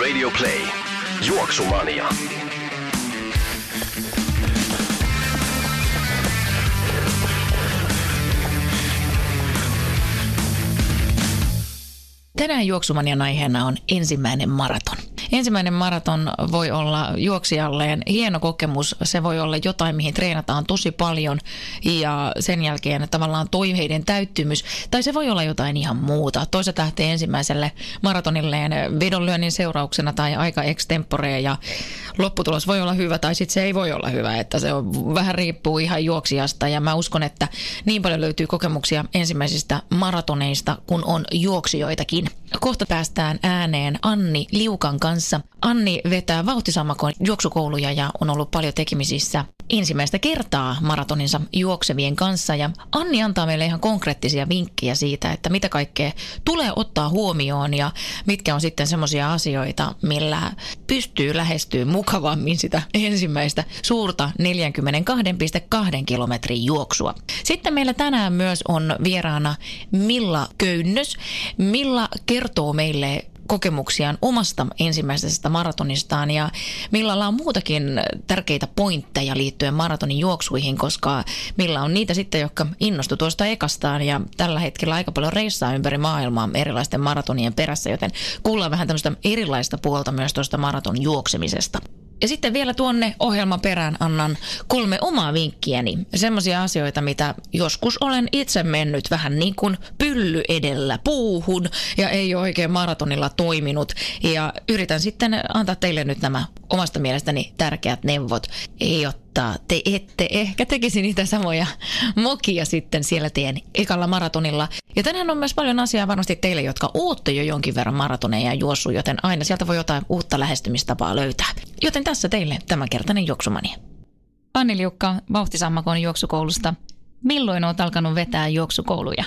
Radio Play. Juoksumania. Tänään Juoksumanian aiheena on ensimmäinen maraton. Ensimmäinen maraton voi olla juoksijalleen hieno kokemus. Se voi olla jotain, mihin treenataan tosi paljon ja sen jälkeen tavallaan toiveiden täyttymys. Tai se voi olla jotain ihan muuta. Toiset lähtee ensimmäiselle maratonilleen vedonlyönnin seurauksena tai aika extemporea ja lopputulos voi olla hyvä tai sitten se ei voi olla hyvä. Että se on, vähän riippuu ihan juoksijasta ja mä uskon, että niin paljon löytyy kokemuksia ensimmäisistä maratoneista, kun on juoksijoitakin. Kohta päästään ääneen Anni Liukan kanssa. Anni vetää Vauhtisammakon juoksukouluja ja on ollut paljon tekemisissä ensimmäistä kertaa maratoninsa juoksevien kanssa. Ja Anni antaa meille ihan konkreettisia vinkkejä siitä, että mitä kaikkea tulee ottaa huomioon ja mitkä on sitten semmoisia asioita, millä pystyy lähestyä mukavammin sitä ensimmäistä suurta 42,2 kilometrin juoksua. Sitten meillä tänään myös on vieraana Milla Köynnös. Milla kertoo meille kokemuksiaan omasta ensimmäisestä maratonistaan ja Millalla on muutakin tärkeitä pointteja liittyen maratonin juoksuihin, koska Milla on niitä sitten, jotka innostui tuosta ekastaan ja tällä hetkellä aika paljon reissaa ympäri maailmaa erilaisten maratonien perässä, joten kuullaan vähän tämmöistä erilaista puolta myös tuosta maraton juoksemisesta. Ja sitten vielä tuonne ohjelman perään annan 3 omaa vinkkiäni. Semmoisia asioita, mitä joskus olen itse mennyt vähän niin kuin pylly edellä puuhun ja ei ole oikein maratonilla toiminut. Ja yritän sitten antaa teille nyt nämä omasta mielestäni tärkeät neuvot, jotta te ette ehkä tekisi niitä samoja mokia sitten siellä teidän ekalla maratonilla. Ja tänään on myös paljon asiaa varmasti teille, jotka ootte jo jonkin verran maratoneja juossut, joten aina sieltä voi jotain uutta lähestymistapaa löytää. Joten tässä teille tämänkertainen Juoksumania. Anni Liukka Vauhtisammakon juoksukoulusta. Milloin olet alkanut vetää juoksukouluja?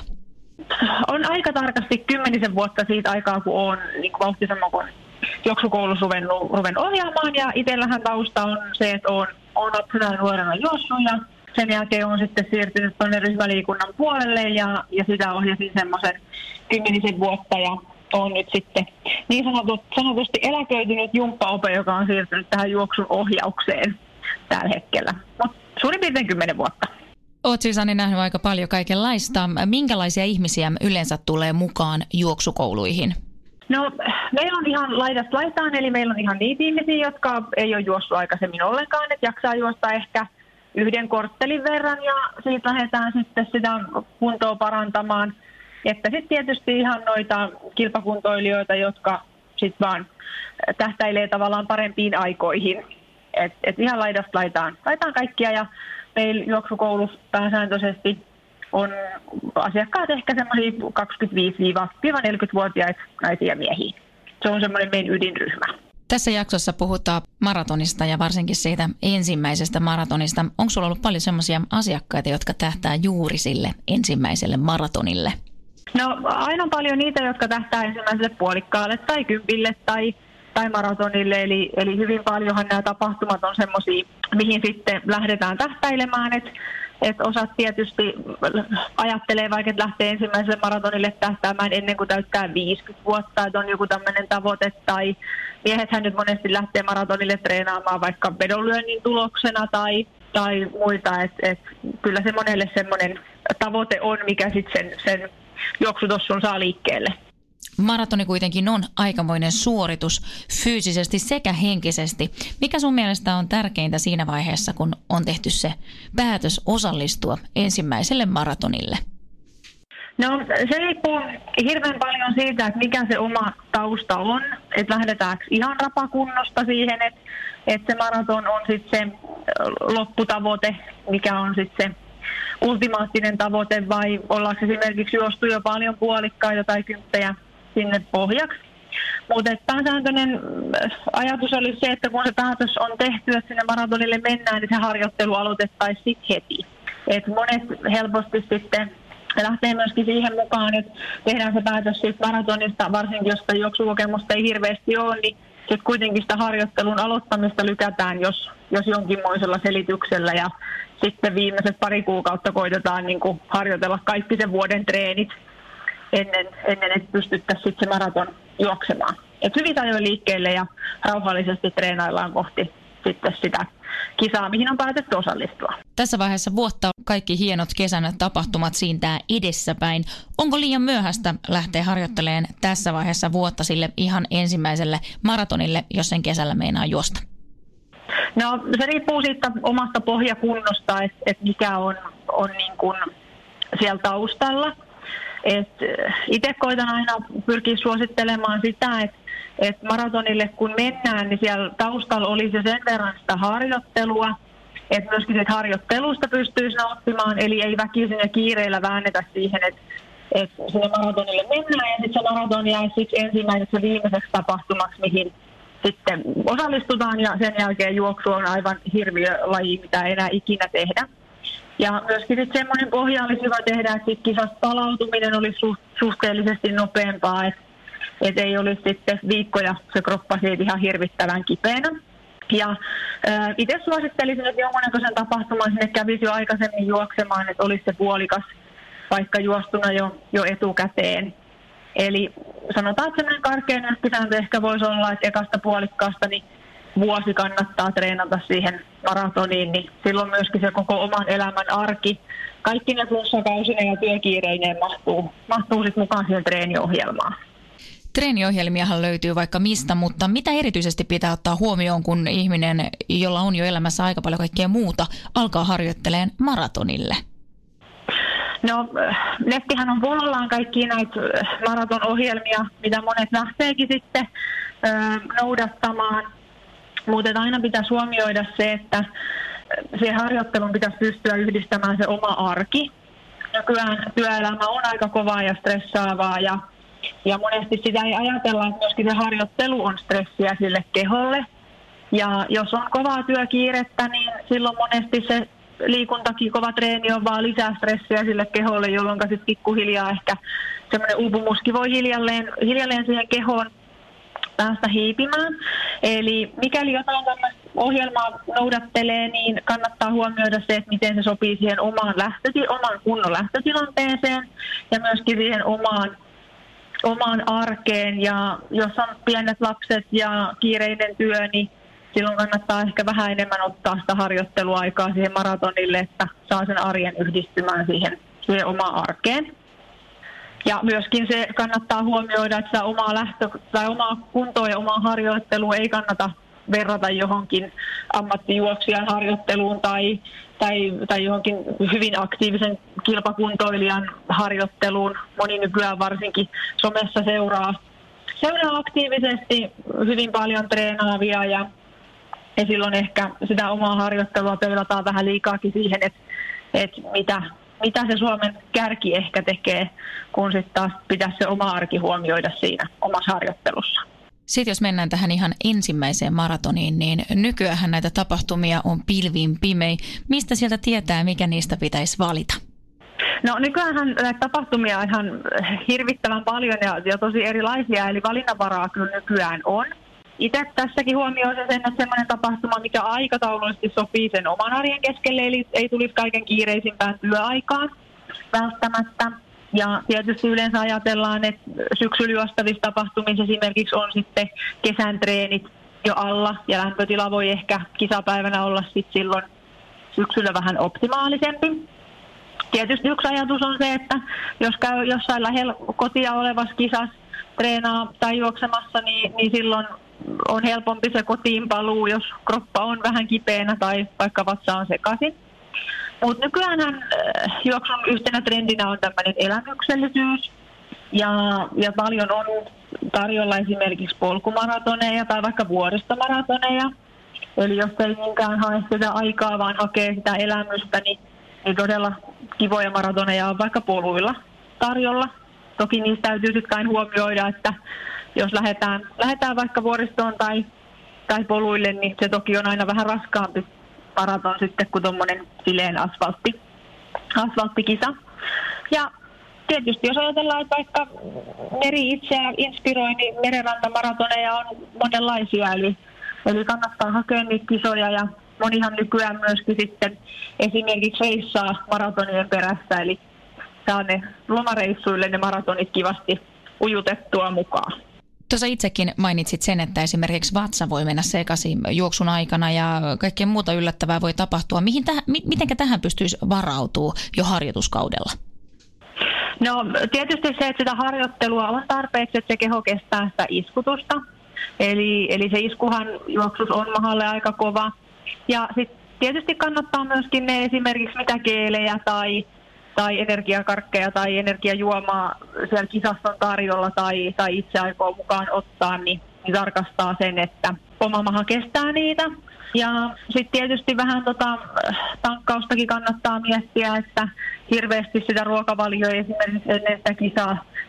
On aika tarkasti 10 vuotta siitä aikaa, kun olen niin Vauhtisammakon juoksukoulussa ruvennut ohjaamaan. Ja itsellähän tausta on se, että olen lapsena nuorena juossut ja sen jälkeen olen sitten siirtynyt tuonne ryhmäliikunnan puolelle ja sitä ohjasin semmoisen 10 vuotta ja on nyt sitten niin sanotusti eläköitynyt jumppaope, joka on siirtynyt tähän juoksun ohjaukseen tällä hetkellä. Mut suurin piirtein 10 vuotta. Olet siis Anni nähnyt aika paljon kaikenlaista. Minkälaisia ihmisiä yleensä tulee mukaan juoksukouluihin? No, meillä on ihan laidasta laitaan, eli meillä on ihan niitä ihmisiä, jotka ei ole juossut aikaisemmin ollenkaan, että jaksaa juosta ehkä yhden korttelin verran ja siitä lähdetään sitten sitä kuntoa parantamaan. Että sitten tietysti ihan noita kilpakuntoilijoita, jotka sitten vaan tähtäilee tavallaan parempiin aikoihin. Et ihan laidasta laitaan kaikkia ja meillä juoksukoulussa pääsääntöisesti on asiakkaat ehkä semmoisia 25-40-vuotiaita naisia ja miehiä. Se on semmoinen meidän ydinryhmä. Tässä jaksossa puhutaan maratonista ja varsinkin siitä ensimmäisestä maratonista. Onko sulla ollut paljon semmoisia asiakkaita, jotka tähtää juuri sille ensimmäiselle maratonille? No aina on paljon niitä, jotka tähtää ensimmäiselle puolikkaalle tai kympille tai maratonille. Eli hyvin paljonhan nämä tapahtumat on semmoisia, mihin sitten lähdetään tähtäilemään. Että osa tietysti ajattelee vaikka, että lähtee ensimmäiselle maratonille tähtäämään ennen kuin täyttää 50 vuotta, että on joku tämmöinen tavoite. Tai miehethän nyt monesti lähtee maratonille treenaamaan vaikka vedonlyönnin tuloksena tai muita. Et kyllä se monelle semmoinen tavoite on, mikä sitten sen juoksutossun saa liikkeelle. Maratoni kuitenkin on aikamoinen suoritus fyysisesti sekä henkisesti. Mikä sun mielestä on tärkeintä siinä vaiheessa, kun on tehty se päätös osallistua ensimmäiselle maratonille? No se riippuu hirveän paljon siitä, että mikä se oma tausta on. Että lähdetäänkö ihan rapakunnosta siihen, että se maraton on sitten se lopputavoite, mikä on sitten se ultimaattinen tavoite vai ollaanko esimerkiksi juostu jo paljon puolikkaita tai kymppejä sinne pohjaksi. Mutta pääsääntöinen ajatus oli se, että kun se päätös on tehty, että sinne maratonille mennään, niin se harjoittelu aloitettaisiin sitten heti. Et monet helposti sitten lähtee myöskin siihen mukaan, että tehdään se päätös siitä maratonista, varsinkin jos sitä juoksukokemusta ei hirveästi ole, niin sitten kuitenkin sitä harjoittelun aloittamista lykätään, jos jonkinmoisella selityksellä, ja sitten viimeiset pari kuukautta koitetaan niin kuin harjoitella kaikki sen vuoden treenit ennen että pystyttäisiin sitten se maraton juoksemaan. Et hyvin ajoin liikkeelle ja rauhallisesti treenaillaan kohti sitten sitä kisaa, mihin on päätetty osallistua. Tässä vaiheessa vuotta kaikki hienot kesän tapahtumat siintää edessäpäin. Onko liian myöhäistä lähteä harjoittelemaan tässä vaiheessa vuotta sille ihan ensimmäiselle maratonille, jos sen kesällä meinaa juosta? No, se riippuu siitä omasta pohjakunnosta, että mikä on niin kuin siellä taustalla. Itse koitan aina pyrkiä suosittelemaan sitä, että maratonille kun mennään, niin siellä taustalla olisi sen verran sitä harjoittelua, että myöskin siitä harjoittelusta pystyisi nauttimaan, eli ei väkisin ja kiireillä väännetä siihen, että sinne maratonille mennään, ja sitten se maraton jäi siksi ensimmäiseksi ja viimeiseksi tapahtumaksi, mihin sitten osallistutaan, ja sen jälkeen juoksu on aivan hirviö laji, mitä ei enää ikinä tehdä. Ja myöskin sitten semmoinen pohja olisi hyvä tehdä, että sitten kisasta palautuminen olisi suhteellisesti nopeampaa, että ei olisi sitten viikkoja se kroppa siitä ihan hirvittävän kipeänä. Ja itse suosittelisin, että jonkunnäköisen tapahtuman sinne kävisi jo aikaisemmin juoksemaan, että olisi se puolikas vaikka juostuna jo etukäteen. Eli sanotaan, että semmoinen karkea nyrkkisääntö ehkä voisi olla, että ekasta puolikkaasta niin vuosi kannattaa treenata siihen maratoniin, niin silloin myöskin se koko oman elämän arki, kaikki ne plussakausine ja työkiireineen mahtuu sitten mukaan siihen treeniohjelmaan. Treeniohjelmiahan löytyy vaikka mistä, mutta mitä erityisesti pitää ottaa huomioon, kun ihminen, jolla on jo elämässä aika paljon kaikkea muuta, alkaa harjoittelemaan maratonille? No, nettihän on puolellaan kaikkia näitä maratonohjelmia, mitä monet lähteekin sitten noudattamaan. Mutta aina pitäisi huomioida se, että se harjoittelun pitäisi pystyä yhdistämään se oma arki. Nykyään työelämä on aika kovaa ja stressaavaa ja monesti sitä ei ajatella, että myöskin se harjoittelu on stressiä sille keholle. Ja jos on kovaa työkiirettä, niin silloin monesti se liikuntakin, kova treeni on vaan lisää stressiä sille keholle, jolloin sitten pikkuhiljaa ehkä semmoinen uupumuskin voi hiljalleen siihen kehoon päästä hiipimään. Eli mikäli jotain tämmöistä ohjelmaa noudattelee, niin kannattaa huomioida se, että miten se sopii siihen oman kunnon lähtötilanteeseen ja myöskin siihen omaan arkeen. Ja jos on pienet lapset ja kiireinen työ, niin silloin kannattaa ehkä vähän enemmän ottaa sitä harjoitteluaikaa siihen maratonille, että saa sen arjen yhdistymään siihen omaan arkeen. Ja myöskin se kannattaa huomioida, että sitä omaa kuntoa ja omaa harjoittelua ei kannata verrata johonkin ammattijuoksijan harjoitteluun tai johonkin hyvin aktiivisen kilpakuntoilijan harjoitteluun. Moni nykyään varsinkin somessa seuraa aktiivisesti hyvin paljon treenaavia ja silloin ehkä sitä omaa harjoittelua peilataan vähän liikaakin siihen, että mitä se Suomen kärki ehkä tekee, kun sitten taas pitäisi se oma arki huomioida siinä omassa harjoittelussa. Sitten jos mennään tähän ihan ensimmäiseen maratoniin, niin nykyäänhän näitä tapahtumia on pilviin pimein. Mistä sieltä tietää, mikä niistä pitäisi valita? No nykyäänhän näitä tapahtumia on ihan hirvittävän paljon ja tosi erilaisia, eli valinnanvaraa kyllä nykyään on. Itse tässäkin huomioisin sen, että semmoinen tapahtuma, mikä aikataulullisesti sopii sen oman arjen keskelle, eli ei tulisi kaiken kiireisimpään työaikaan välttämättä. Ja tietysti yleensä ajatellaan, että syksyllä juostavissa tapahtumissa esimerkiksi on sitten kesän treenit jo alla, ja lämpötila voi ehkä kisapäivänä olla sitten silloin syksyllä vähän optimaalisempi. Tietysti yksi ajatus on se, että jos käy jossain lähellä kotia olevassa kisassa treenaa tai juoksemassa, niin silloin on helpompi se kotiin paluu, jos kroppa on vähän kipeänä tai vaikka vatsa on sekaisin. Mutta nykyäänhän juoksun yhtenä trendinä on tämmöinen elämyksellisyys ja paljon on tarjolla esimerkiksi polkumaratoneja tai vaikka vuoristomaratoneja. Eli jos ei niinkään hae sitä aikaa, vaan hakee sitä elämystä, niin todella kivoja maratoneja on vaikka poluilla tarjolla. Toki niistä täytyy sitten huomioida, että jos lähdetään vaikka vuoristoon tai poluille, niin se toki on aina vähän raskaampi maraton sitten kuin tuommoinen sileen asfalttikisa. Ja tietysti jos ajatellaan, että vaikka meri itseään inspiroi, niin merenrantamaratoneja on monenlaisia, eli kannattaa hakea niitä kisoja, ja monihan nykyään myöskin sitten esimerkiksi reissaa maratonien perässä, eli saa ne lomareissuille ne maratonit kivasti ujutettua mukaan. Tuossa itsekin mainitsit sen, että esimerkiksi vatsa voi mennä sekaisin juoksun aikana ja kaikkea muuta yllättävää voi tapahtua. Mitenkä tähän pystyisi varautua jo harjoituskaudella? No tietysti se, että sitä harjoittelua on tarpeeksi, että se keho kestää sitä iskutusta. Eli se iskuhan juoksus on mahalle aika kova. Ja sitten tietysti kannattaa myöskin ne esimerkiksi mitä keelejä tai energiakarkkeja tai energiajuomaa siellä kisassa on tarjolla tai itse aikoo mukaan ottaa, niin tarkastaa sen, että oma maha kestää niitä. Ja sitten tietysti vähän tankkaustakin kannattaa miettiä, että hirveästi sitä ruokavalioa esimerkiksi ennen sitä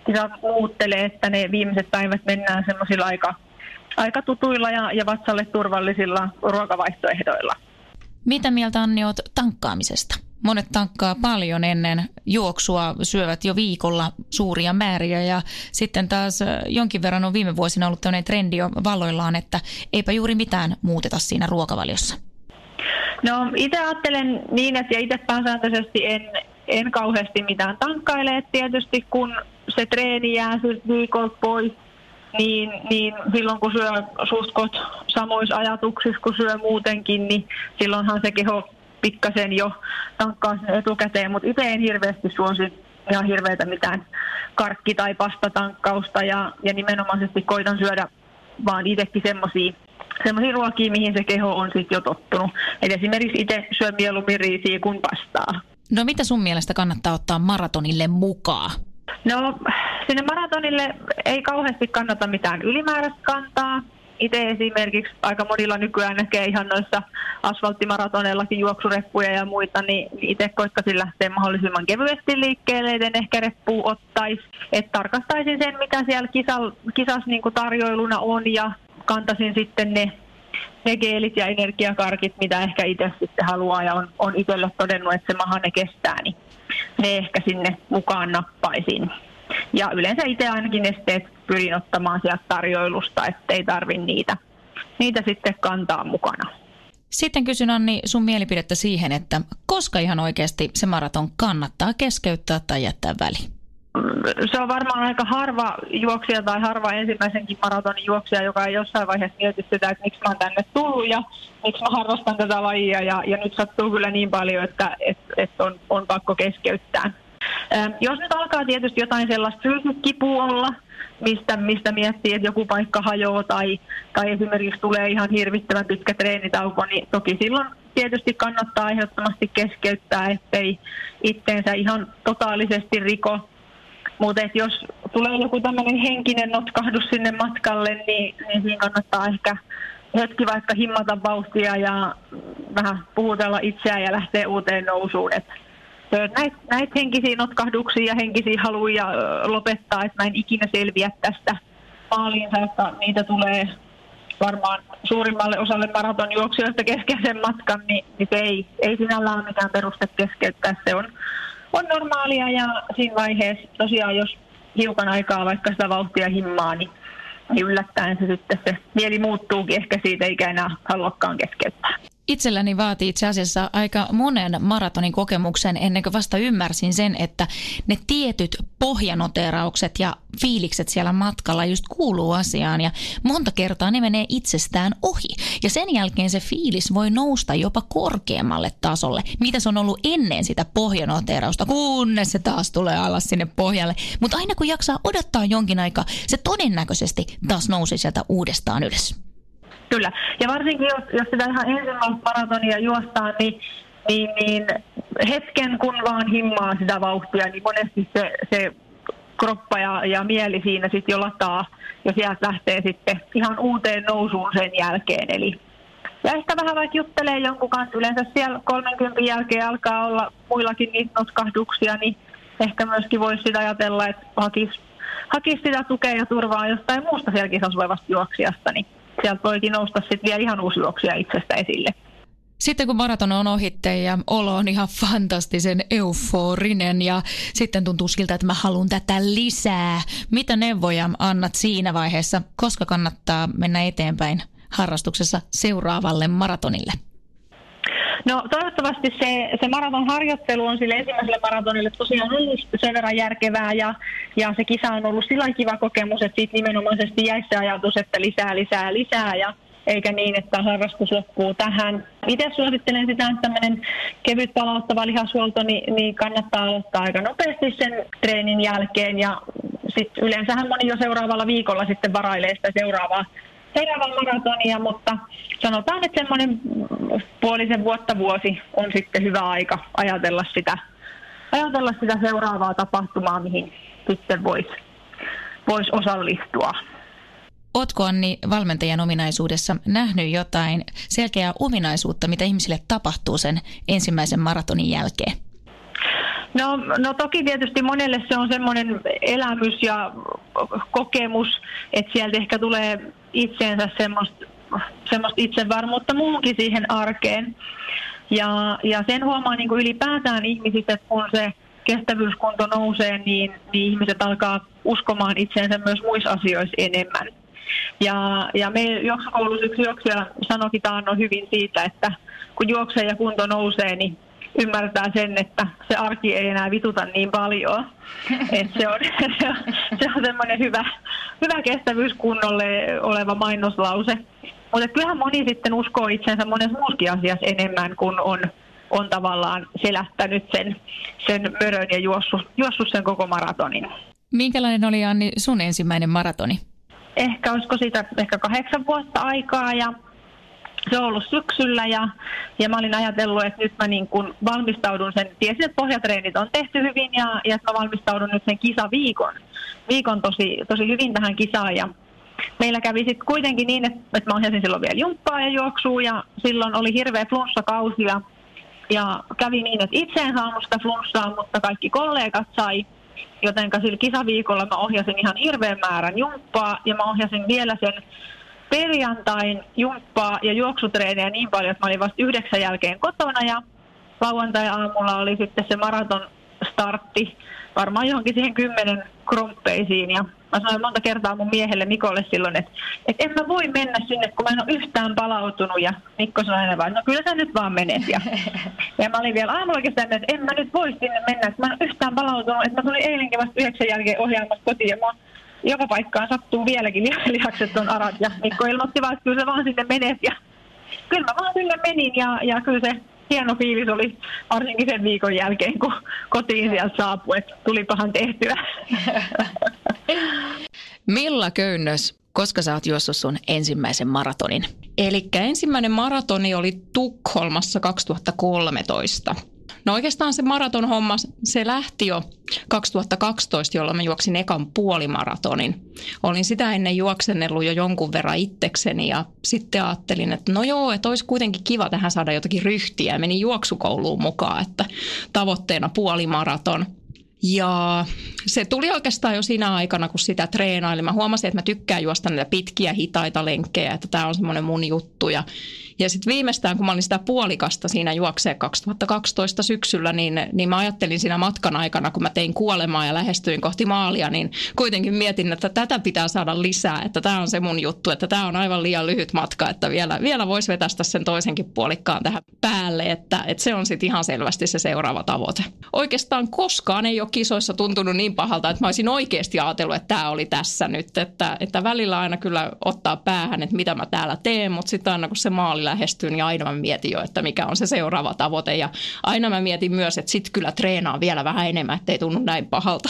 kisaa muuttelee, että ne viimeiset päivät mennään semmoisilla aika tutuilla ja vatsalle turvallisilla ruokavaihtoehdoilla. Mitä mieltä, Anni, olet tankkaamisesta? Monet tankkaa paljon ennen juoksua, syövät jo viikolla suuria määriä, ja sitten taas jonkin verran on viime vuosina ollut tämmöinen trendi jo valloillaan, että eipä juuri mitään muuteta siinä ruokavaliossa. No itse ajattelen niin, että itse pääsääntöisesti en kauheasti mitään tankkaile. Tietysti kun se treeni jää viikolta pois, niin silloin kun syö suskot samoissa ajatuksissa kuin syö muutenkin, niin silloinhan se keho pikkasen jo tankkaa sinne etukäteen, mutta itse en hirveästi suosi ihan hirveätä mitään karkki- tai pastatankkausta ja nimenomaisesti koitan syödä vaan itsekin semmoisia ruokia, mihin se keho on sitten jo tottunut. Et esimerkiksi itse syön mieluummin riisiä kuin pastaa. No mitä sun mielestä kannattaa ottaa maratonille mukaan? No sinne maratonille ei kauheasti kannata mitään ylimääräistä kantaa. Itse esimerkiksi aika monilla nykyään näkee ihan noissa asfalttimaratoneellakin juoksureppuja ja muita, niin itse koittaisin lähteä mahdollisimman kevyesti liikkeelle, eten ehkä reppua ottaisi. Että tarkastaisin sen, mitä siellä kisassa niinku tarjoiluna on, ja kantaisin sitten ne geelit ja energiakarkit, mitä ehkä itse sitten haluaa ja on itselle todennut, että se maha ne kestää, niin ne ehkä sinne mukaan nappaisin. Ja yleensä itse ainakin nesteet pyrin ottamaan sieltä tarjoilusta, ettei tarvitse niitä sitten kantaa mukana. Sitten kysyn, Anni, sun mielipidettä siihen, että koska ihan oikeasti se maraton kannattaa keskeyttää tai jättää väliin? Se on varmaan aika harva juoksija tai harva ensimmäisenkin maratonin juoksija, joka ei jossain vaiheessa mieti sitä, että miksi mä oon tänne tullut ja miksi mä harrastan tätä lajia. Ja nyt sattuu kyllä niin paljon, että on pakko keskeyttää. Jos nyt alkaa tietysti jotain sellaista kipua olla, mistä miettii, että joku paikka hajoaa tai esimerkiksi tulee ihan hirvittävän pitkä treenitauko, niin toki silloin tietysti kannattaa ehdottomasti keskeyttää, ettei itteensä ihan totaalisesti riko. Mutta jos tulee joku tämmöinen henkinen notkahdus sinne matkalle, niin siinä kannattaa ehkä hetki vaikka himmata vauhtia ja vähän puhutella itseään ja lähteä uuteen nousuun. Näitä henkisiä notkahduksia ja henkisiä haluja lopettaa, että mä en ikinä selviä tästä maaliinsa, että niitä tulee varmaan suurimmalle osalle maratonjuoksijoista keskeisen matkan, niin se ei sinällään mitään peruste keskeyttää. Se on normaalia, ja siinä vaiheessa tosiaan, jos hiukan aikaa vaikka sitä vauhtia himmaa, niin yllättäen se sitten se mieli muuttuukin ehkä siitä, eikä enää haluakaan keskeyttää. Itselläni vaatii itse asiassa aika monen maratonin kokemuksen ennen kuin vasta ymmärsin sen, että ne tietyt pohjanoteraukset ja fiilikset siellä matkalla just kuuluu asiaan, ja monta kertaa ne menee itsestään ohi. Ja sen jälkeen se fiilis voi nousta jopa korkeammalle tasolle, mitä se on ollut ennen sitä pohjanoterausta, kunnes se taas tulee alas sinne pohjalle. Mutta aina kun jaksaa odottaa jonkin aikaa, se todennäköisesti taas nousee sieltä uudestaan ylös. Kyllä. Ja varsinkin jos sitä ihan ensimmäistä maratonia juostaan, niin hetken kun vaan himmaa sitä vauhtia, niin monesti se kroppa ja mieli siinä sitten jo lataa, ja sieltä lähtee sitten ihan uuteen nousuun sen jälkeen. Ja ehkä vähän vaikka juttelee jonkun kanssa, yleensä siellä 30 jälkeen alkaa olla muillakin niitä notkahduksia, niin ehkä myöskin voisi sitä ajatella, että hakisi hakisi sitä tukea ja turvaa jostain muusta siellä kisassa olevasta juoksijasta, niin sieltä voikin nousta sitten vielä ihan uusi juoksija itsestä esille. Sitten kun maraton on ohitte ja olo on ihan fantastisen euforinen ja sitten tuntuu siltä, että mä haluan tätä lisää. Mitä neuvoja annat siinä vaiheessa, koska kannattaa mennä eteenpäin harrastuksessa seuraavalle maratonille? No toivottavasti se maratonharjoittelu on sille ensimmäiselle maratonille tosiaan ollut sen verran järkevää ja se kisa on ollut sillä kiva kokemus, että siitä nimenomaisesti jäi se ajatus, että lisää ja eikä niin, että harrastus loppuu tähän. Itse suosittelen sitä, että tämmöinen kevyt palauttava lihashuolto niin kannattaa aloittaa aika nopeasti sen treenin jälkeen ja sitten yleensähän moni jo seuraavalla viikolla sitten varailee sitä seuraavaa maratonia, mutta sanotaan, että semmoinen puolisen vuosi on sitten hyvä aika ajatella sitä seuraavaa tapahtumaa, mihin sitten voisi osallistua. Ootko Anni valmentajan ominaisuudessa nähnyt jotain selkeää ominaisuutta, mitä ihmisille tapahtuu sen ensimmäisen maratonin jälkeen? No toki tietysti monelle se on semmoinen elämys ja kokemus, että sieltä ehkä tulee itseensä semmoista itsevarmuutta muuhunkin siihen arkeen. Ja sen huomaa niin kuin ylipäätään ihmisistä, että kun se kestävyyskunto nousee, niin ihmiset alkaa uskomaan itseensä myös muissa asioissa enemmän. Ja meillä juoksukoulussa yksi juoksija sanoikin taannoin hyvin siitä, että kun juoksee ja kunto nousee, niin ymmärtää sen, että se arki ei enää vituta niin paljon. Et se on semmoinen hyvä kestävyyskunnolle oleva mainoslause. Mutta kyllähän moni sitten uskoo itsensä monessa muussakin asiassa enemmän, kun on tavallaan selättänyt sen mörön ja juossut sen koko maratonin. Minkälainen oli, Anni, sun ensimmäinen maratoni? Ehkä olisiko siitä 8 vuotta aikaa ja se on ollut syksyllä ja mä olin ajatellut, että nyt mä niin kun valmistaudun sen, tiesin, että pohjatreenit on tehty hyvin ja että mä valmistaudun nyt sen kisaviikon tosi hyvin tähän kisaan ja meillä kävi sitten kuitenkin niin, että mä ohjasin silloin vielä jumppaa ja juoksua ja silloin oli hirveä flunssakausi ja kävi niin, että itse en saanut sitä flunssaa, mutta kaikki kollegat sai. Jotenka sillä kisaviikolla mä ohjasin ihan hirveän määrän jumppaa ja mä ohjasin vielä sen perjantain jumppaa ja juoksutreenejä niin paljon, että mä olin vasta 9 jälkeen kotona ja lauantai-aamulla oli sitten se maraton startti varmaan johonkin siihen 10 kromppeisiin ja mä sanoin monta kertaa mun miehelle Mikolle silloin, että en mä voi mennä sinne, kun mä en ole yhtään palautunut ja Mikko sanoi aina vaan, että no kyllä sä nyt vaan menet ja mä olin vielä aamulla oikeastaan, että en mä nyt voi sinne mennä, että mä en ole yhtään palautunut, että mä tulin eilenkin vasta 9 jälkeen ohjaamassa kotiin ja mä joka paikkaan sattuu vieläkin lihakset on arat ja Mikko ilmoitti vaan, että kyllä sä vaan sinne menet ja kyllä mä vaan sinne menin ja kyllä se hieno fiilis oli varsinkin sen viikon jälkeen, kun kotiin sieltä saapui, että tulipahan tehtyä. Milla Köynnös, koska sä oot juossut sun ensimmäisen maratonin? Elikkä ensimmäinen maratoni oli Tukholmassa 2013. No oikeastaan se maratonhomma, se lähti jo 2012, jolloin mä juoksin ekan puolimaratonin. Olin sitä ennen juoksennellut jo jonkun verran itsekseni ja sitten ajattelin, että no joo, että olisi kuitenkin kiva tähän saada jotakin ryhtiä. Menin juoksukouluun mukaan, että tavoitteena puolimaraton. Ja se tuli oikeastaan jo siinä aikana, kun sitä treenailin. Mä huomasin, että mä tykkään juosta näitä pitkiä, hitaita lenkkejä, että tämä on semmoinen mun juttu. Ja sitten viimeistään, kun mä olin sitä puolikasta siinä juokseen 2012 syksyllä, niin mä ajattelin siinä matkan aikana, kun mä tein kuolemaa ja lähestyin kohti maalia, niin kuitenkin mietin, että tätä pitää saada lisää, että tämä on se mun juttu, että tämä on aivan liian lyhyt matka, että vielä voisi vetästä sen toisenkin puolikkaan tähän päälle, että se on sitten ihan selvästi se seuraava tavoite. Oikeastaan koskaan ei ole kisoissa tuntunut niin pahalta, että mä olisin oikeasti ajatellut, että tämä oli tässä nyt, että välillä aina kyllä ottaa päähän, että mitä mä täällä teen, mutta sitten aina kun se maali lähestyn, niin aina mä mietin jo, että mikä on se seuraava tavoite. Ja aina mä mietin myös, että sit kyllä treenaan vielä vähän enemmän, ettei tunnu näin pahalta.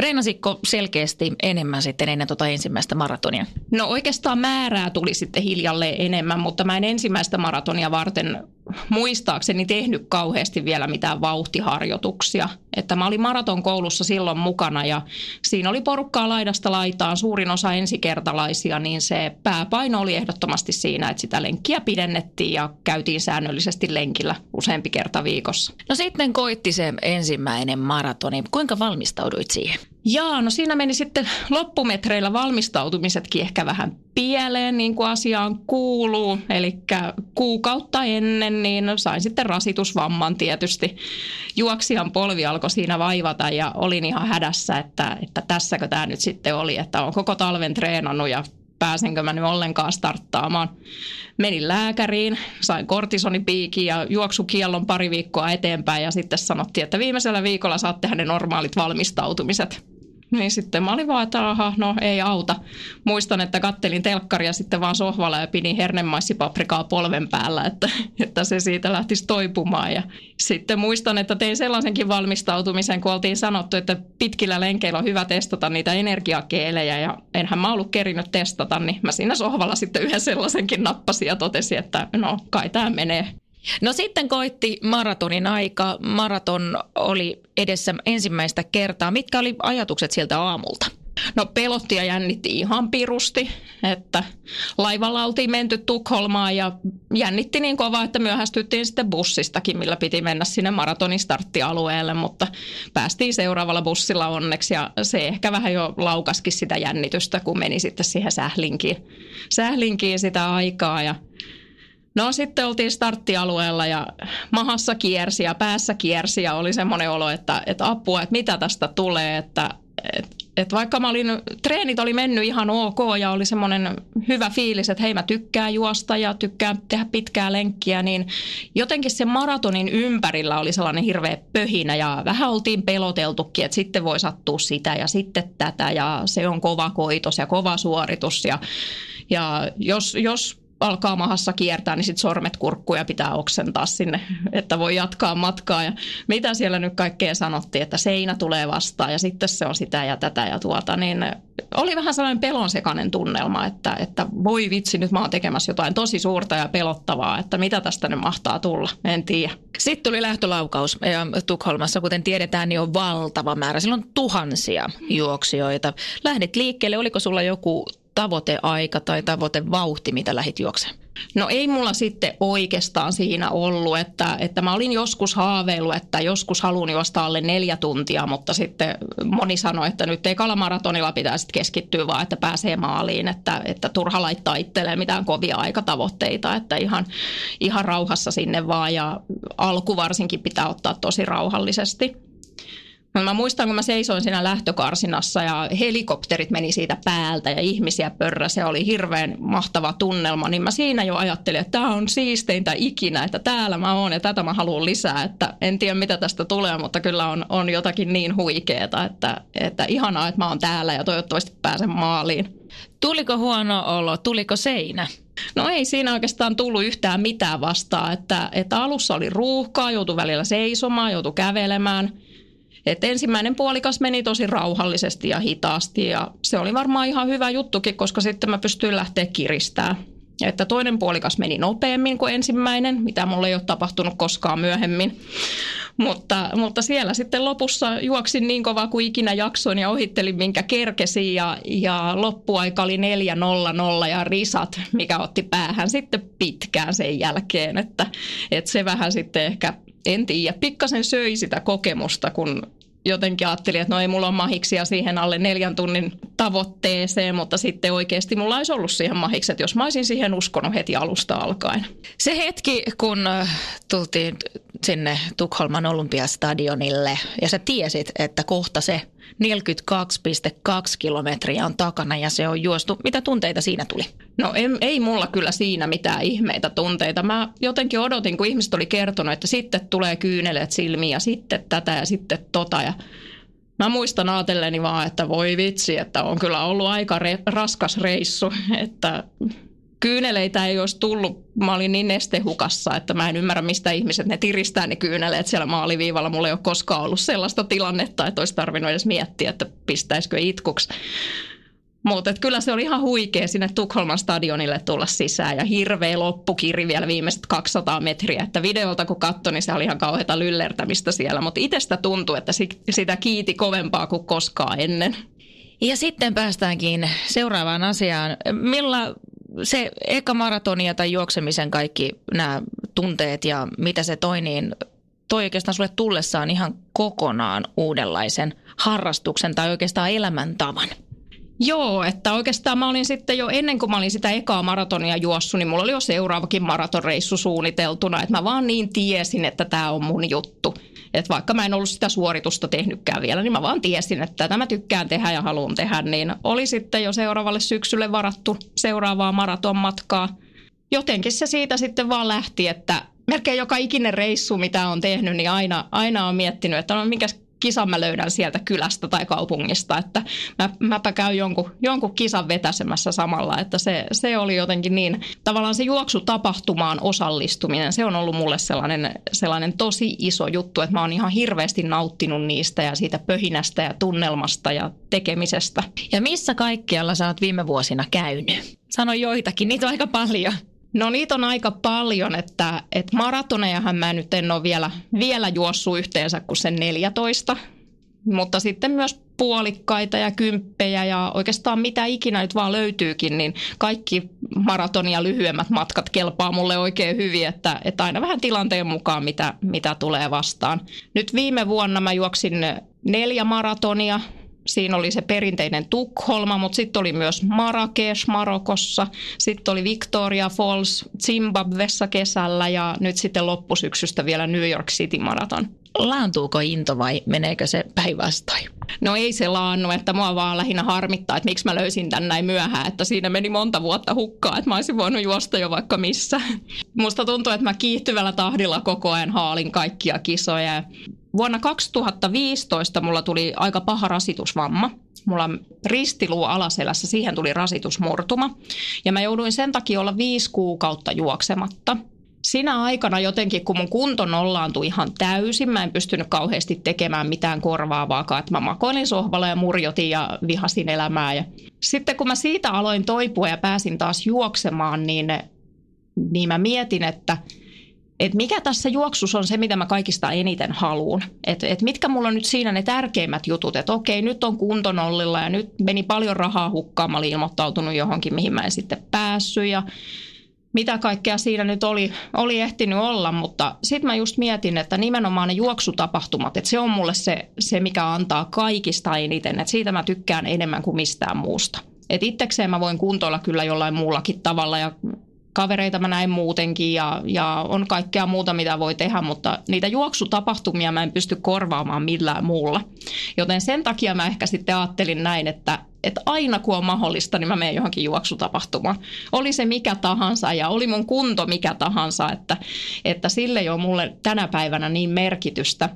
Reenasitko selkeästi enemmän sitten ennen tuota ensimmäistä maratonia? No oikeastaan määrää tuli sitten hiljalleen enemmän, mutta mä en ensimmäistä maratonia varten muistaakseni tehnyt kauheasti vielä mitään vauhtiharjoituksia. Että mä olin maratonkoulussa silloin mukana ja siinä oli porukkaa laidasta laitaan, suurin osa ensikertalaisia, niin se pääpaino oli ehdottomasti siinä, että sitä lenkkiä pidennettiin ja käytiin säännöllisesti lenkillä useampi kerta viikossa. No sitten koitti se ensimmäinen maratoni. Kuinka valmistauduit siihen? Jaa, no siinä meni sitten loppumetreillä valmistautumisetkin ehkä vähän pieleen, niin kuin asiaan kuuluu. Eli kuukautta ennen niin sain sitten rasitusvamman tietysti. Juoksijan polvi alkoi siinä vaivata ja olin ihan hädässä, että tässäkö tämä nyt sitten oli, että olen koko talven treenannut ja pääsenkö mä nyt ollenkaan starttaamaan. Menin lääkäriin, sain kortisonipiikin ja juoksukiellon pari viikkoa eteenpäin ja sitten sanottiin, että viimeisellä viikolla saat tehdä ne normaalit valmistautumiset. Niin sitten mä olin vaan, että aha, no ei auta. Muistan, että kattelin telkkaria sitten vaan sohvalla ja pidin hernemaissipaprikaa polven päällä, että se siitä lähtisi toipumaan. Ja sitten muistan, että tein sellaisenkin valmistautumisen, kun oltiin sanottu, että pitkillä lenkeillä on hyvä testata niitä energiakeelejä. Ja enhän mä ollut kerinyt testata, niin mä siinä sohvalla sitten yhden sellaisenkin nappasin ja totesin, että no kai tää menee. No sitten koitti maratonin aika. Maraton oli edessä ensimmäistä kertaa. Mitkä oli ajatukset sieltä aamulta? No pelotti ja jännitti ihan pirusti, että laivalla oltiin menty Tukholmaan ja jännitti niin kovaa, että myöhästyttiin sitten bussistakin, millä piti mennä sinne maratonin starttialueelle, mutta päästiin seuraavalla bussilla onneksi ja se ehkä vähän jo laukaskin sitä jännitystä, kun meni sitten siihen sählinkiin sitä aikaa ja no sitten oltiin starttialueella ja mahassa kiersi ja päässä kiersi ja oli semmoinen olo, että apua, että mitä tästä tulee. Että vaikka treenit oli mennyt ihan ok ja oli semmoinen hyvä fiilis, että hei mä tykkään juosta ja tykkään tehdä pitkää lenkkiä, niin jotenkin se maratonin ympärillä oli sellainen hirveä pöhinä ja vähän oltiin peloteltukin, että sitten voi sattua sitä ja sitten tätä ja se on kova koitos ja kova suoritus ja jos alkaa mahassa kiertää, niin sitten sormet kurkkuun ja pitää oksentaa sinne, että voi jatkaa matkaa. Ja mitä siellä nyt kaikkea sanottiin, että seinä tulee vastaan ja sitten se on sitä ja tätä ja tuota. Niin oli vähän sellainen pelonsekainen tunnelma, että voi vitsi, nyt mä oon tekemässä jotain tosi suurta ja pelottavaa, että mitä tästä nyt mahtaa tulla, en tiedä. Sitten tuli lähtölaukaus ja Tukholmassa, kuten tiedetään, niin on valtava määrä. Siellä on tuhansia juoksijoita. Lähdit liikkeelle, oliko sulla joku tavoiteaika tai tavoitevauhti, mitä lähdit juokseen? No ei mulla sitten oikeastaan siinä ollut, että mä olin joskus haaveillut, että joskus haluan juosta alle 4 tuntia, mutta sitten moni sanoi, että nyt ei kalamaratonilla pitää sitten keskittyä vaan, että pääsee maaliin, että turha laittaa itselleen mitään kovia aikatavoitteita, että ihan rauhassa sinne vaan ja alku varsinkin pitää ottaa tosi rauhallisesti. Mä muistan, kun mä seisoin siinä lähtökarsinassa ja helikopterit meni siitä päältä ja ihmisiä pörräsi ja oli hirveän mahtava tunnelma, niin mä siinä jo ajattelin, että tämä on siisteintä ikinä, että täällä mä oon ja tätä mä haluan lisää, että en tiedä mitä tästä tulee, mutta kyllä on jotakin niin huikeeta, että ihanaa, että mä oon täällä ja toivottavasti pääsen maaliin. Tuliko huono olo? Tuliko seinä? No ei siinä oikeastaan tullut yhtään mitään vastaan, että alussa oli ruuhkaa, joutui välillä seisomaan, joutui kävelemään. Et ensimmäinen puolikas meni tosi rauhallisesti ja hitaasti ja se oli varmaan ihan hyvä juttukin, koska sitten mä pystyin lähteä kiristämään. Että toinen puolikas meni nopeammin kuin ensimmäinen, mitä mulle ei ole tapahtunut koskaan myöhemmin. Mutta siellä sitten lopussa juoksin niin kovaa kuin ikinä jaksoin ja ohittelin minkä kerkesin ja loppuaika oli 4:00 ja risat, mikä otti päähän sitten pitkään sen jälkeen. Että se vähän sitten ehkä... En tiedä. Pikkasen söi sitä kokemusta, kun jotenkin ajattelin, että no ei mulla ole mahiksia siihen alle 4 tunnin tavoitteeseen, mutta sitten oikeasti mulla olisi ollut siihen mahikset, jos mä olisin siihen uskonut heti alusta alkaen. Se hetki, kun tultiin sinne Tukholman olympiastadionille ja sä tiesit, että kohta se 42,2 kilometriä on takana ja se on juostu. Mitä tunteita siinä tuli? No ei mulla kyllä siinä mitään ihmeitä tunteita. Mä jotenkin odotin, kun ihmiset oli kertonut, että sitten tulee kyynelet silmiin ja sitten tätä ja sitten tota. Ja mä muistan ajatelleni vaan, että voi vitsi, että on kyllä ollut aika raskas reissu, että... Kyyneleitä ei olisi tullut. Mä olin niin nestehukassa, että mä en ymmärrä, mistä ihmiset ne tiristää ne kyyneleet siellä maaliviivalla. Mulla ei ole koskaan ollut sellaista tilannetta, että olisi tarvinnut edes miettiä, että pistäisikö itkuksi. Mutta kyllä se oli ihan huikea sinne Tukholman stadionille tulla sisään ja hirveä loppukiri vielä viimeiset 200 metriä. Että videolta kun katsoi, niin se oli ihan kauheata lyllertämistä siellä, mutta itsestä tuntui, että sitä kiiti kovempaa kuin koskaan ennen. Ja sitten päästäänkin seuraavaan asiaan. Milla... Se eka maratonia tai juoksemisen kaikki nämä tunteet ja mitä se toi, niin toi oikeastaan sulle tullessaan ihan kokonaan uudenlaisen harrastuksen tai oikeastaan elämäntavan? Joo, että oikeastaan mä olin sitten jo ennen kuin mä olin sitä ekaa maratonia juossut, niin mulla oli jo seuraavakin maratonreissu suunniteltuna, että mä vaan niin tiesin, että tämä on mun juttu. Että vaikka mä en ollut sitä suoritusta tehnytkään vielä, niin mä vaan tiesin, että tätä mä tykkään tehdä ja haluan tehdä, niin oli sitten jo seuraavalle syksylle varattu seuraavaa maratonmatkaa. Jotenkin se siitä sitten vaan lähti, että melkein joka ikinen reissu, mitä on tehnyt, niin aina on miettinyt, että no mikä kisan mä löydän sieltä kylästä tai kaupungista, että mäpä käyn jonkun kisan vetäsemässä samalla, että se oli jotenkin niin, tavallaan se juoksutapahtumaan osallistuminen, se on ollut mulle sellainen tosi iso juttu, että mä oon ihan hirveästi nauttinut niistä ja siitä pöhinästä ja tunnelmasta ja tekemisestä. Ja missä kaikkialla sä oot viime vuosina käynyt? Sano joitakin, niitä on aika paljon. No niitä on aika paljon, että maratonejahan mä nyt en ole vielä juossut yhteensä kuin sen 14, mutta sitten myös puolikkaita ja kymppejä ja oikeastaan mitä ikinä nyt vaan löytyykin, niin kaikki maratonia lyhyemmät matkat kelpaa mulle oikein hyvin, että aina vähän tilanteen mukaan mitä tulee vastaan. Nyt viime vuonna mä juoksin 4 maratonia. Siinä oli se perinteinen Tukholma, mutta sitten oli myös Marakes Marokossa, sitten oli Victoria Falls Zimbabwessa kesällä ja nyt sitten loppusyksystä vielä New York City Marathon. Laantuuko into vai meneekö se päinvastoin? No ei se laannu, että mua vaan lähinnä harmittaa, että miksi mä löysin tän näin myöhään, että siinä meni monta vuotta hukkaa, että mä olisin voinut juosta jo vaikka missä. Musta tuntuu, että mä kiihtyvällä tahdilla koko ajan haalin kaikkia kisoja. Vuonna 2015 mulla tuli aika paha rasitusvamma. Mulla ristiluu alaselässä, siihen tuli rasitusmurtuma. Ja mä jouduin sen takia olla 5 kuukautta juoksematta. Sinä aikana jotenkin, kun mun kunto nollaantui ihan täysin, mä en pystynyt kauheasti tekemään mitään korvaavaakaan. Että mä makoilin sohvalla ja murjotin ja vihasin elämää. Ja sitten kun mä siitä aloin toipua ja pääsin taas juoksemaan, niin mä mietin, että mikä tässä juoksussa on se, mitä mä kaikista eniten haluun. Että mitkä mulla on nyt siinä ne tärkeimmät jutut. Että okei, nyt on kunto nollilla ja nyt meni paljon rahaa hukkaan. Mä olin ilmoittautunut johonkin, mihin mä en sitten päässyt. Ja mitä kaikkea siinä nyt oli ehtinyt olla. Mutta sitten mä just mietin, että nimenomaan ne juoksutapahtumat. Että se on mulle se mikä antaa kaikista eniten. Että siitä mä tykkään enemmän kuin mistään muusta. Että itsekseen mä voin kuntoilla kyllä jollain muullakin tavalla ja kavereita mä näin muutenkin ja on kaikkea muuta, mitä voi tehdä, mutta niitä juoksutapahtumia mä en pysty korvaamaan millään muulla. Joten sen takia mä ehkä sitten ajattelin näin, että aina kun on mahdollista, niin mä menen johonkin juoksutapahtumaan. Oli se mikä tahansa ja oli mun kunto mikä tahansa, että sille ei ole mulle tänä päivänä niin merkitystä.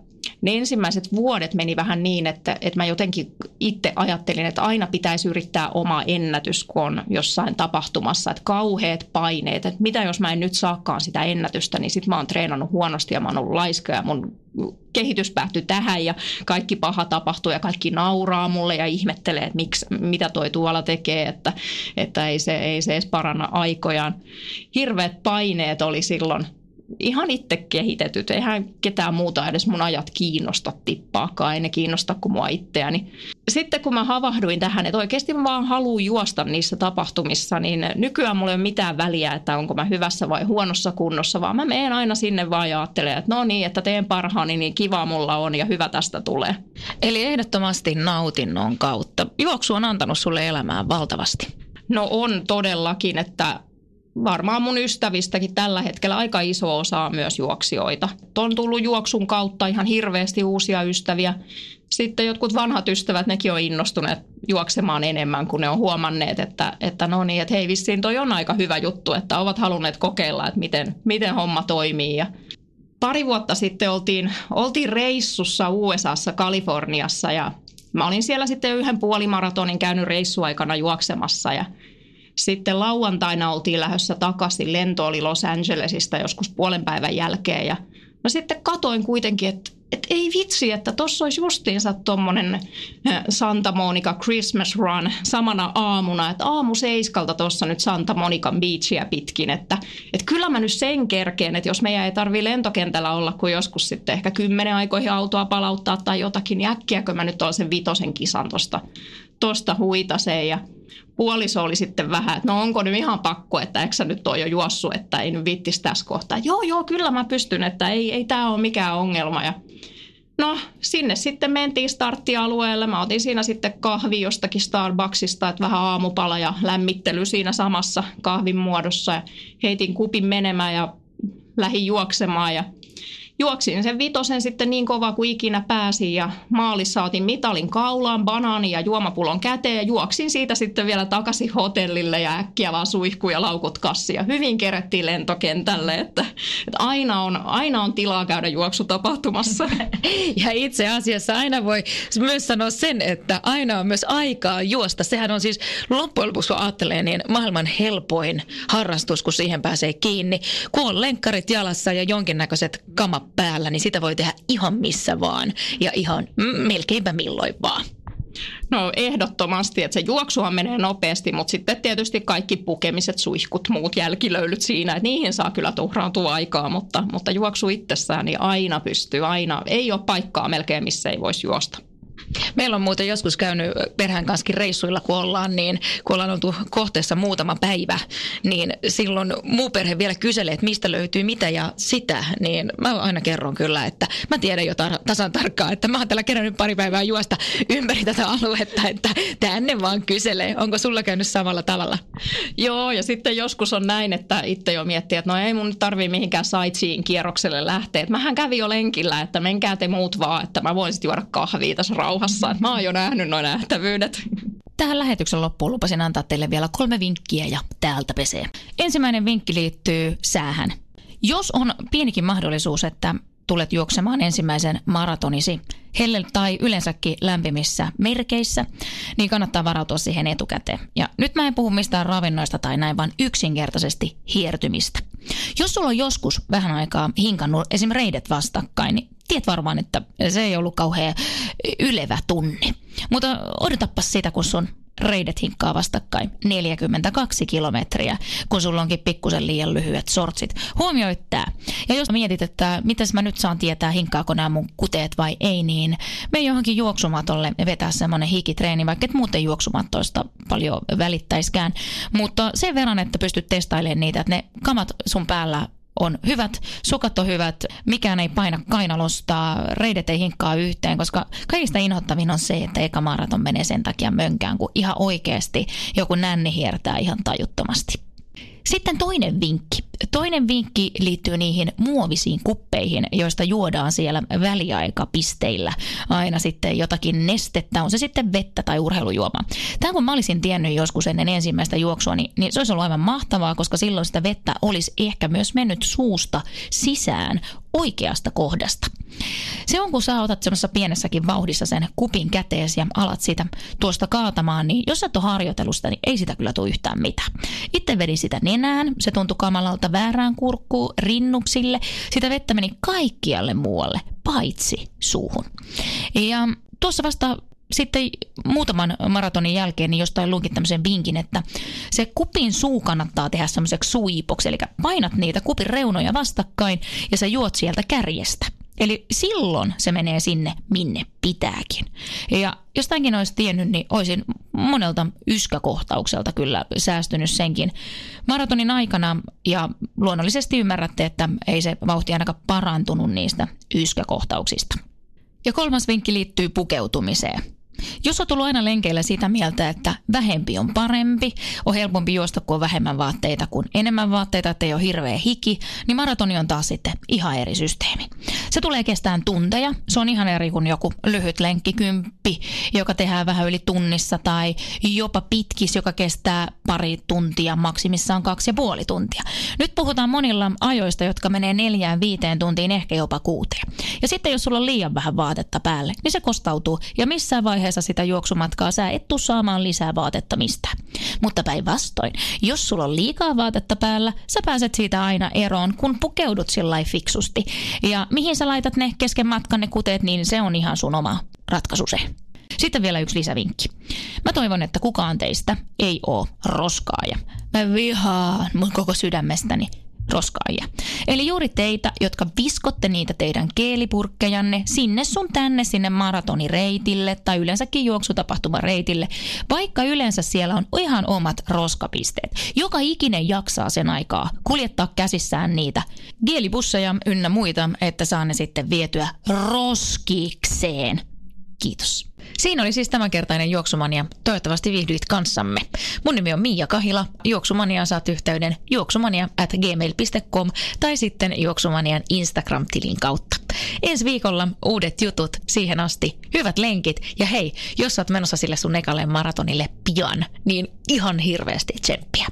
Ne ensimmäiset vuodet meni vähän niin, että mä jotenkin itse ajattelin, että aina pitäisi yrittää oma ennätys, kun on jossain tapahtumassa. Että kauheat paineet, että mitä jos mä en nyt saakaan sitä ennätystä, niin sit mä oon treenannut huonosti ja mä oon ollut laiska ja mun kehitys päättyi tähän ja kaikki paha tapahtuu ja kaikki nauraa mulle ja ihmettelee, että mitä toi tuolla tekee, että ei se edes paranna aikojaan. Hirveät paineet oli silloin. Ihan itse kehitetyt. Eihän ketään muuta edes mun ajat kiinnosta tippaakaan. Ei ne kiinnosta kuin mua itseäni. Sitten kun mä havahduin tähän, että oikeasti mä vaan haluan juosta niissä tapahtumissa, niin nykyään mulla ei ole mitään väliä, että onko mä hyvässä vai huonossa kunnossa, vaan mä menen aina sinne vaan ja ajattelen, että no niin, että teen parhaani, niin kiva mulla on ja hyvä tästä tulee. Eli ehdottomasti nautinnon kautta. Juoksu on antanut sulle elämää valtavasti. No on todellakin, että varmaan mun ystävistäkin tällä hetkellä aika iso osa myös juoksijoita. On tullut juoksun kautta ihan hirveästi uusia ystäviä. Sitten jotkut vanhat ystävät, nekin on innostuneet juoksemaan enemmän, kun ne on huomanneet, että no niin, että hei vissiin toi on aika hyvä juttu, että ovat halunneet kokeilla, että miten homma toimii. Ja pari vuotta sitten oltiin reissussa USAssa, Kaliforniassa ja mä olin siellä sitten yhden puolimaratonin käynyt reissuaikana juoksemassa ja sitten lauantaina oltiin lähdössä takaisin. Lento oli Los Angelesista joskus 2:30 jälkeen. Ja mä sitten katoin kuitenkin, että ei vitsi, että tuossa olisi justiinsa tuommoinen Santa Monica Christmas run samana aamuna. Että 7:00 tuossa nyt Santa Monican Beachia pitkin. Että kyllä mä nyt sen kerkeen, että jos meidän ei tarvitse lentokentällä olla kuin joskus sitten ehkä 10 aikoihin autoa palauttaa tai jotakin, niin äkkiäkö mä nyt olen sen 5. kisan tuosta huitaseen ja puoliso oli sitten vähän, että no onko nyt ihan pakko, että eikö sä nyt ole jo juossut, että ei nyt viittisi tässä kohtaa. Joo, kyllä mä pystyn, että ei tämä ole mikään ongelma. Ja No sinne sitten mentiin starttialueelle. Mä otin siinä sitten kahvi jostakin Starbucksista, että vähän aamupala ja lämmittely siinä samassa kahvin muodossa. Ja heitin kupin menemään ja lähdin juoksemaan ja juoksin sen vitosen sitten niin kovaa kuin ikinä pääsin ja maalissa otin mitalin kaulaan, banaani ja juomapullon käteen ja juoksin siitä sitten vielä takaisin hotellille ja äkkiä vaan suihkuun ja laukut kassia. Hyvin kerettiin lentokentälle, että aina on tilaa käydä juoksutapahtumassa. Ja itse asiassa aina voi myös sanoa sen, että aina on myös aikaa juosta. Sehän on siis loppujen lopuksi, kun ajattelee, niin maailman helpoin harrastus, kun siihen pääsee kiinni. Kun on lenkkarit jalassa ja jonkinnäköiset kamat päällä, niin sitä voi tehdä ihan missä vaan ja ihan melkeinpä milloin vaan. No ehdottomasti, että se juoksuhan menee nopeasti, mutta sitten tietysti kaikki pukemiset, suihkut, muut jälkilöylyt siinä, että niihin saa kyllä tuhraantua aikaa, mutta juoksu itsessään niin aina pystyy, aina ei ole paikkaa melkein missä ei voisi juosta. Meillä on muuten joskus käynyt perheen kanssa reissuilla, kun ollaan oltu kohteessa muutama päivä, niin silloin muu perhe vielä kyselee, että mistä löytyy mitä ja sitä, niin mä aina kerron kyllä, että mä tiedän jo tasan tarkkaan, että mä oon täällä kerännyt pari päivää juosta ympäri tätä aluetta, että tänne vaan kyselee. Onko sulla käynyt samalla tavalla? Joo, ja sitten joskus on näin, että itse jo miettii, että no ei mun tarvii mihinkään sightseeing kierrokselle lähteä. Et mähän kävin jo lenkillä, että menkää te muut vaan, että mä voin sitten juoda kahvia tässä rauhassa. Mä oon jo nähnyt nuo nähtävyydet. Tähän lähetyksen loppuun lupasin antaa teille vielä 3 vinkkiä ja täältä pesee. Ensimmäinen vinkki liittyy säähän. Jos on pienikin mahdollisuus, että tulet juoksemaan ensimmäisen maratonisi helle tai yleensäkin lämpimissä merkeissä, niin kannattaa varautua siihen etukäteen. Ja nyt mä en puhu mistään ravinnoista tai näin, vaan yksinkertaisesti hiertymistä. Jos sulla on joskus vähän aikaa hinkannut esim. Reidet vastakkain, niin tiedät varmaan, että se ei ollut kauhean ylevä tunne. Mutta odotappas sitä, kun sun reidet hinkkaa vastakkain 42 kilometriä, kun sulla onkin pikkusen liian lyhyet sortsit. Huomioi tää. Ja jos mietit, että mitäs mä nyt saan tietää, hinkkaako nämä mun kuteet vai ei, niin mene johonkin juoksumatolle ja vetää semmoinen hikitreeni, vaikka et muuten juoksumatoista paljon välittäiskään. Mutta sen verran, että pystyt testailemaan niitä, että ne kamat sun päällä on hyvät, sukat on hyvät, mikään ei paina kainalosta, reidet ei hinkkaa yhteen, koska kaikista inhottavin on se, että eka maraton menee sen takia mönkään, kun ihan oikeasti joku nänni hiertää ihan tajuttomasti. Sitten toinen vinkki. Toinen vinkki liittyy niihin muovisiin kuppeihin, joista juodaan siellä väliaikapisteillä aina sitten jotakin nestettä, on se sitten vettä tai urheilujuoma. Tämä kun mä olisin tiennyt joskus ennen ensimmäistä juoksua, niin se olisi ollut aivan mahtavaa, koska silloin sitä vettä olisi ehkä myös mennyt suusta sisään oikeasta kohdasta. Se on, kun sä otat semmoisessa pienessäkin vauhdissa sen kupin käteesi ja alat siitä tuosta kaatamaan, niin jos et ole harjoitellut sitä, niin ei sitä kyllä tule yhtään mitään. Itse vedin sitä nenään, se tuntui kamalalta väärään kurkkuun, rinnuksille. Sitä vettä meni kaikkialle muualle, paitsi suuhun. Ja tuossa vasta sitten muutaman maratonin jälkeen niin jostain luinkin tämmöisen vinkin, että se kupin suu kannattaa tehdä semmoiseksi suipoksi. Eli painat niitä kupin reunoja vastakkain ja sä juot sieltä kärjestä. Eli silloin se menee sinne, minne pitääkin. Ja jos tämänkin olisi tiennyt, niin olisin monelta yskäkohtaukselta kyllä säästynyt senkin maratonin aikana. Ja luonnollisesti ymmärrätte, että ei se vauhti ainakaan parantunut niistä yskäkohtauksista. Ja 3. vinkki liittyy pukeutumiseen. Jos olet ollut aina lenkeillä sitä mieltä, että vähempi on parempi, on helpompi juosta kuin vähemmän vaatteita kuin enemmän vaatteita, ettei ole hirveä hiki, niin maratoni on taas sitten ihan eri systeemi. Se tulee kestään tunteja, se on ihan eri kuin joku lyhyt lenkki 10, joka tehdään vähän yli tunnissa tai jopa pitkis, joka kestää pari tuntia, maksimissaan 2,5 tuntia. Nyt puhutaan monilla ajoista, jotka menee 4-5 tuntiin, ehkä jopa 6. Ja sitten jos sulla on liian vähän vaatetta päälle, niin se kostautuu ja missään vaiheessa sitä juoksumatkaa sä et tuu saamaan lisää vaatetta mistään. Mutta päinvastoin, jos sulla on liikaa vaatetta päällä, sä pääset siitä aina eroon, kun pukeudut sillä fiksusti. Ja mihin sä laitat ne kesken matkan ne kuteet, niin se on ihan sun oma ratkaisu se. Sitten vielä yksi lisävinkki. Mä toivon, että kukaan teistä ei oo roskaaja. Mä vihaan mun koko sydämestäni roskaajia. Eli juuri teitä, jotka viskotte niitä teidän keelipurkkejanne sinne sun tänne, sinne maratonireitille tai yleensäkin juoksutapahtumareitille, vaikka yleensä siellä on ihan omat roskapisteet. Joka ikinen jaksaa sen aikaa kuljettaa käsissään niitä geelibusseja ynnä muita, että saa ne sitten vietyä roskikseen. Kiitos. Siinä oli siis tämänkertainen Juoksumania. Toivottavasti viihdyit kanssamme. Mun nimi on Mia Kahila. Juoksumaniaan saat yhteyden juoksumania@gmail.com tai sitten Juoksumanian Instagram-tilin kautta. Ensi viikolla uudet jutut. Siihen asti hyvät lenkit. Ja hei, jos sä oot menossa sille sun ekalle maratonille pian, niin ihan hirveästi tsemppiä.